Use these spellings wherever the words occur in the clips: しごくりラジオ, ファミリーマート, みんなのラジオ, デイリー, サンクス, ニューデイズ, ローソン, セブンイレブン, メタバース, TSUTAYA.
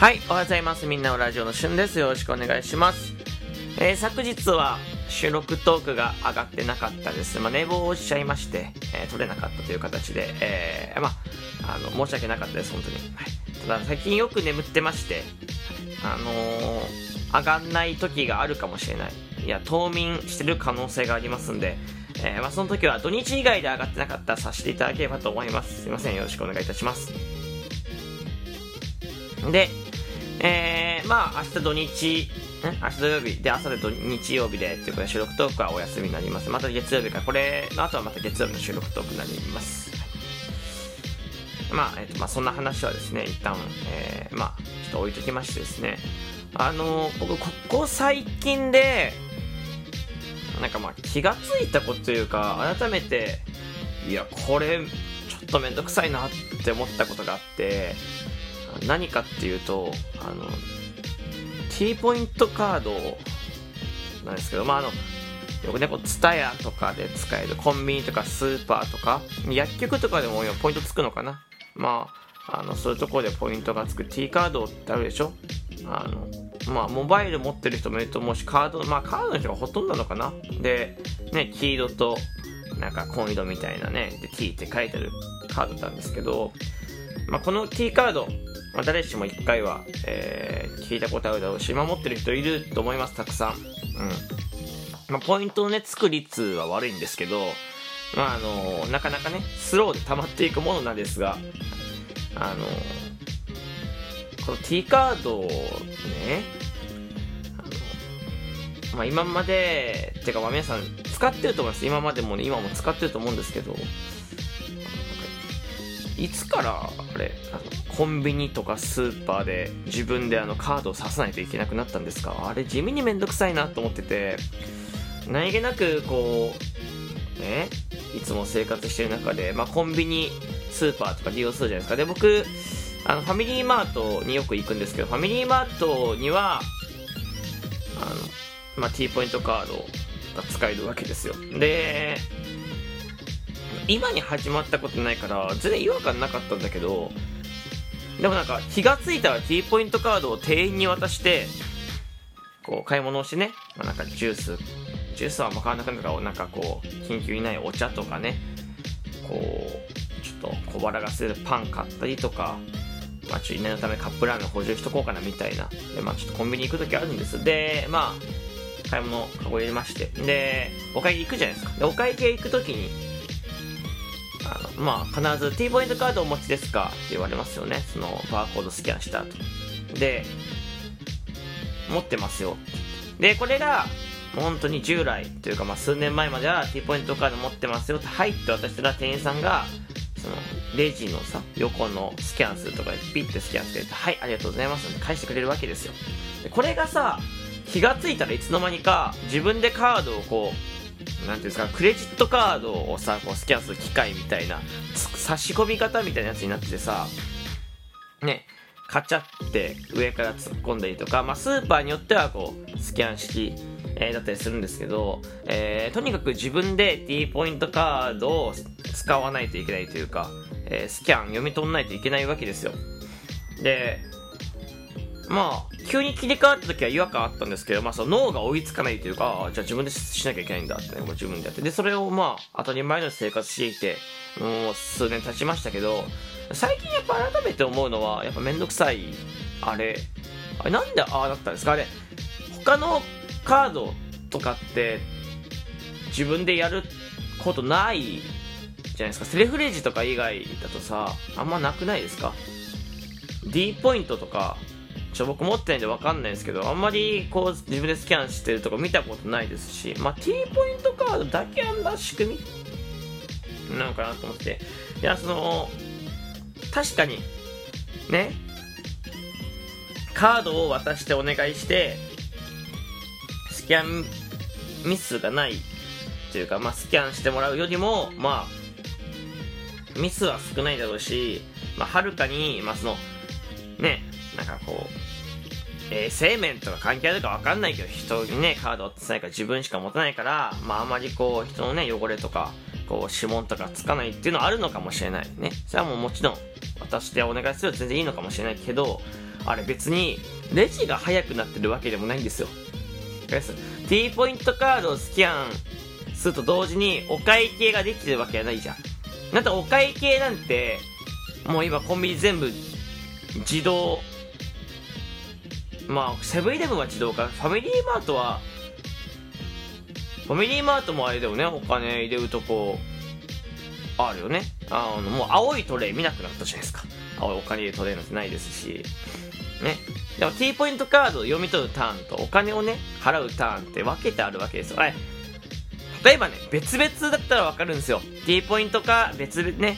はい、おはようございます。みんなのラジオのしゅんです。よろしくお願いします。昨日は収録トークが上がってなかったです。寝坊しちゃいまして、撮れなかったという形で、申し訳なかったです、本当に。はい、ただ、最近よく眠ってまして、上がんない時があるかもしれない。いや、冬眠してる可能性がありますんで、その時は土日以外で上がってなかったらさせていただければと思います。すいません、よろしくお願いいたします。で、明日土曜日で朝で日曜日でということで収録トークはお休みになります。また月曜日からこれの後はまた月曜日の収録トークになります。そんな話はですね、一旦、ちょっと置いときましてですね。僕、ここ最近で、気がついたことというか、改めて、いや、これ、ちょっとめんどくさいなって思ったことがあって、何かっていうと、T ポイントカードなんですけど、よくね、TSUTAYAとかで使える、コンビニとかスーパーとか、薬局とかでも今ポイントつくのかな。そういうところでポイントがつく T カードってあるでしょ。モバイル持ってる人もいると思うし、カードの人がほとんどなのかな。で、ね、黄色と、紺色みたいなね、で T って書いてあるカードなんですけど、この T カード、誰しも一回は、聞いたことあるだろうし、持ってる人いると思います、たくさん。ポイントのね、つく率は悪いんですけど、なかなかね、スローで溜まっていくものなんですが、この T カードをね、今まで、皆さん使ってると思います。今までもね、今も使ってると思うんですけど、いつからコンビニとかスーパーで自分でカードを刺さないといけなくなったんですか。あれ地味にめんどくさいなと思ってて、何気なくいつも生活してる中で、コンビニスーパーとか利用するじゃないですか。で、僕ファミリーマートによく行くんですけど、ファミリーマートにはT ポイントカードが使えるわけですよ。で、今に始まったことないから全然違和感なかったんだけど、でも気がついたら T ポイントカードを店員に渡して買い物をしてね、ジュースは買わなくなるから、緊急にないお茶とかね、ちょっと小腹がするパン買ったりとか、念のためカップラーメン補充しとこうかなみたいな。で、ちょっとコンビニ行く時あるんです。で、買い物カゴ入れまして、でお会計行くじゃないですか。で、お会計行く時に必ず T ポイントカードをお持ちですかって言われますよね。そのバーコードスキャンした後で、持ってますよ。で、これが本当に従来というか、数年前までは T ポイントカード持ってますよって入って渡したら、店員さんがそのレジの横のスキャンするとかでピッてスキャンして、はい、ありがとうございますって返してくれるわけですよ。で、これが気がついたらいつの間にか自分でカードをクレジットカードをスキャンする機械みたいな、差し込み方みたいなやつになっててカチャって上から突っ込んだりとか、スーパーによってはスキャン式、だったりするんですけど、とにかく自分で T ポイントカードを使わないといけないというか、スキャン読み取らないといけないわけですよ。で、急に切り替わった時は違和感あったんですけど、脳が追いつかないというか、じゃあ自分でしなきゃいけないんだって、自分でやって。で、それを当たり前の生活していて、もう数年経ちましたけど、最近改めて思うのは、めんどくさい、あれなんでああだったんですか。あれ、他のカードとかって、自分でやることないじゃないですか。セルフレジとか以外だとあんまなくないですか。D ポイントとか、僕持ってないんで分かんないですけど、あんまり自分でスキャンしてるとか見たことないですし、T ポイントカードだけあんな仕組みなのかなと思って。いや、確かにね、カードを渡してお願いしてスキャンミスがないというか、スキャンしてもらうよりもミスは少ないだろうし、はるかに衛生面とか関係あるか分かんないけど、人にねカードを渡さないから自分しか持たないから、あまり人のね汚れとか指紋とかつかないっていうのはあるのかもしれないね。それはもちろん渡してお願いすると全然いいのかもしれないけど、あれ別にレジが速くなってるわけでもないんですよ。 T ポイントカードをスキャンすると同時にお会計ができてるわけはないじゃん。なんかお会計なんてもう今コンビニ全部自動、まあセブンイレブンは自動か、ファミリーマートもあれだよね、お金入れるとこあるよね。もう青いトレイ見なくなったじゃないですか。青いお金入れるトレイなんてないですしね。でも T ポイントカードを読み取るターンとお金をね払うターンって分けてあるわけですよ。あれ例えばね別々だったら分かるんですよ。 T ポイントか別々ね、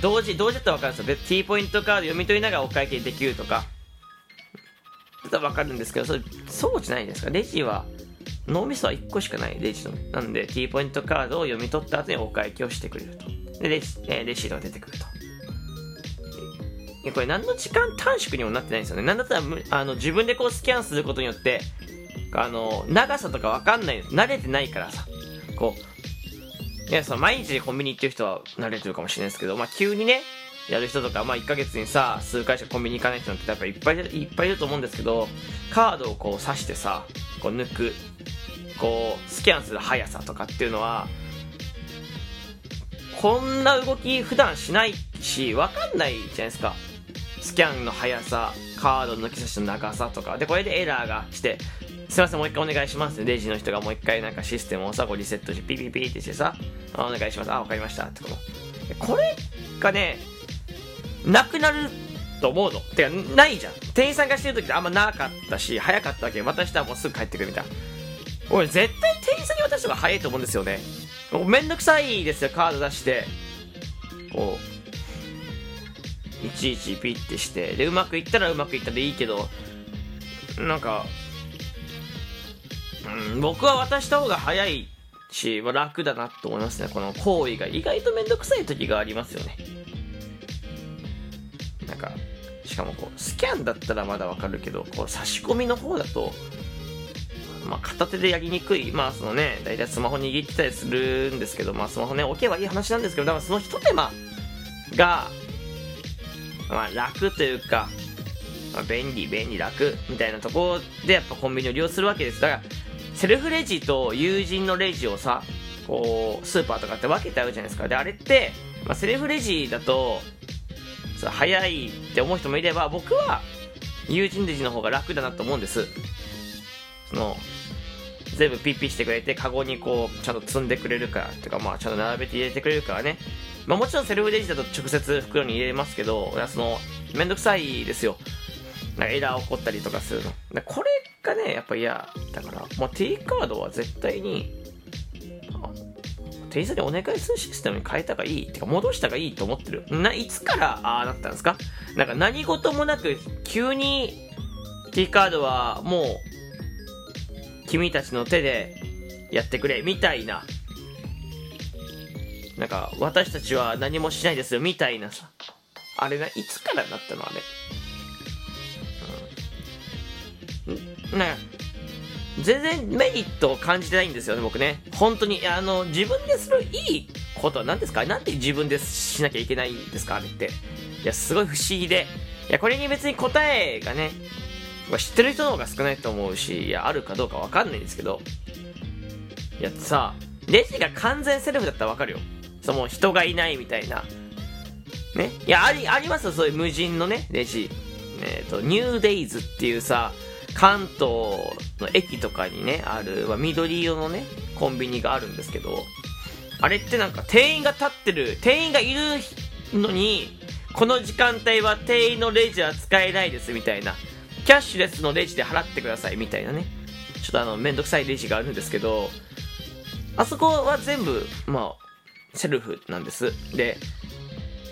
同時だったら分かるんですよ。 T ポイントカード読み取りながらお会計できるとかだったら分かるんですけど、そうじゃないですか。レジは脳みそは1個しかないレジの、なんで T ポイントカードを読み取った後にお会計をしてくれると、でレシートが出てくると。これ何の時間短縮にもなってないんですよね。なんだったら自分でこうスキャンすることによって長さとか分かんない、慣れてないからさ、こういやその毎日コンビニ行ってる人は慣れてるかもしれないですけど、まあ急にねやる人とか、まあ1ヶ月にさ数回しかコンビニ行かない人なんてやっぱいっぱいいると思うんですけど、カードをこう刺してさこう抜くこうスキャンする速さとかっていうのはこんな動き普段しないし分かんないじゃないですか。スキャンの速さ、カードの抜き差しの長さとかで、これでエラーがしてすいませんもう一回お願いします、レジの人がもう一回なんかシステムをさこうリセットしてピピピってしてさお願いします、あ分かりましたってこれがねなくなると思うのてかないじゃん。店員さんがしてる時ってあんまなかったし早かったわけで、渡したらもうすぐ帰ってくるみたいな。俺絶対店員さんに渡した方が早いと思うんですよね。めんどくさいですよ、カード出してこういちいちピッてしてでうまくいったでいいけど、なんか、僕は渡した方が早いし楽だなと思いますね。この行為が意外とめんどくさい時がありますよね。なんかしかもこうスキャンだったらまだわかるけど、こう差し込みの方だと、まあ、片手でやりにくい、まあそのねだいたいスマホ握ってたりするんですけど、まあスマホね置けばいい話なんですけど、だからそのひと手間がまあ楽というか、まあ、便利楽みたいなところでやっぱコンビニを利用するわけです。だからセルフレジと有人のレジをさこうスーパーとかって分けてあるじゃないですか。であれって、まあ、セルフレジだと早いって思う人もいれば、僕は有人レジの方が楽だなと思うんです。その全部ピッピしてくれてカゴにこうちゃんと積んでくれるからとか、まあちゃんと並べて入れてくれるからね。まあ、もちろんセルフレジだと直接袋に入れますけど、そのめんどくさいですよ。なんかエラー起こったりとかするの。これがねやっぱ嫌だから、もう T カードは絶対に店員さんにお願いするシステムに変えたがいいってか戻したがいいと思ってる。いつからああなったんですか？なんか何事もなく急に T カードはもう君たちの手でやってくれみたいな。なんか私たちは何もしないですよみたいなさ、あれないつからなったのあれ、なんか全然メリットを感じてないんですよね僕ね。本当に自分でするいいことは何ですか？なんで自分でしなきゃいけないんですかあれって。いやすごい不思議で、いやこれに別に答えがね知ってる人の方が少ないと思うし、いやあるかどうか分かんないんですけど、いやさレジが完全セルフだったら分かるよ。その人がいないみたいなね。いやありますよそういう無人のねレジ、ニューデイズっていうさ関東の駅とかにねある、緑色のねコンビニがあるんですけど、あれってなんか店員がいるのにこの時間帯は店員のレジは使えないですみたいな、キャッシュレスのレジで払ってくださいみたいなね、ちょっとめんどくさいレジがあるんですけど、あそこは全部まあセルフなんです。で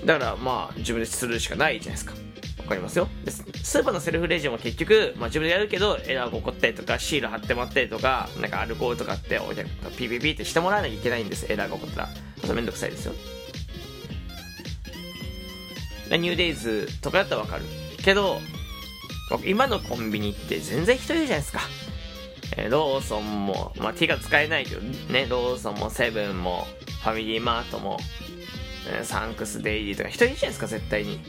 だからまあ自分でするしかないじゃないですか。わかりますよ。でスーパーのセルフレジも結局、自分でやるけどエラーが起こったりとかシール貼ってもらったりとか、なんかアルコールとかってお客さんピピピってしてもらわなきゃいけないんです。エラーが起こったらまためんどくさいですよ。ニューデイズとかだったらわかるけど、今のコンビニって全然人いるじゃないですか。ローソンも、T が使えないけどね、ローソンもセブンもファミリーマートも、サンクスデイリーとか人いるじゃないですか絶対に。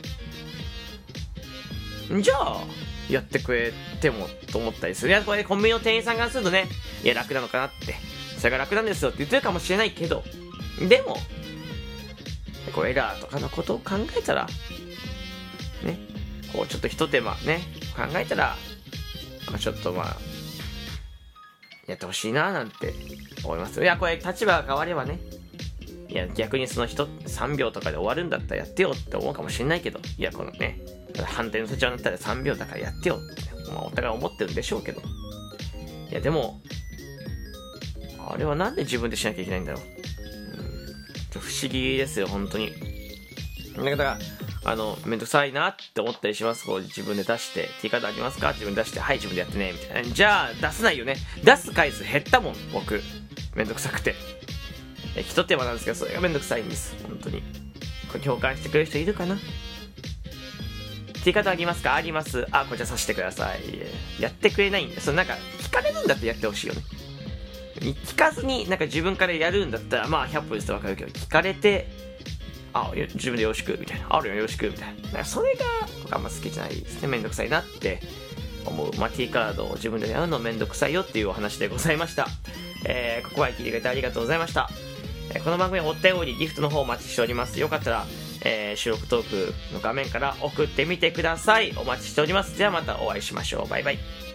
じゃあやってくれてもと思ったりする。いや、これコンビニの店員さんからするとね、いや楽なのかなって、それが楽なんですよって言ってるかもしれないけど、でもこうエラーとかのことを考えたらね、こうちょっとひと手間ね考えたら、ちょっとまあやってほしいななんて思います。いや、これ立場が変わればね、いや逆にその3秒とかで終わるんだったらやってよって思うかもしれないけど、いやこのね反対の措置になったら3秒だからやってよって、まあ、お互い思ってるんでしょうけど、いやでもあれはなんで自分でしなきゃいけないんだろう、不思議ですよ本当に。だからめんどくさいなって思ったりします。こう自分で出して「T カードありますか?」自分で出して「はい自分でやってね」みたいな。じゃあ出さないよね。出す回数減ったもん。僕めんどくさくてひと手間なんですけど、それがめんどくさいんです本当に。これ共感してくれる人いるかな。 T カードありますか？あります。あ、こちらさしてください。やってくれないんで、それなんか聞かれるんだってやってほしいよね。聞かずになんか自分からやるんだったらまあ100歩ずつ分かるけど、聞かれて「あ自分でよろしく」みたいな「あるよよろしく」みたい なんかそれが僕あんま好きじゃないですね。めんどくさいなって思う。まあ、T カードを自分でやるのめんどくさいよっていうお話でございました。ここまで聞いてくれてありがとうございました。この番組お便りギフトの方お待ちしております。よかったら、収録トークの画面から送ってみてください。お待ちしております。ではまたお会いしましょう。バイバイ。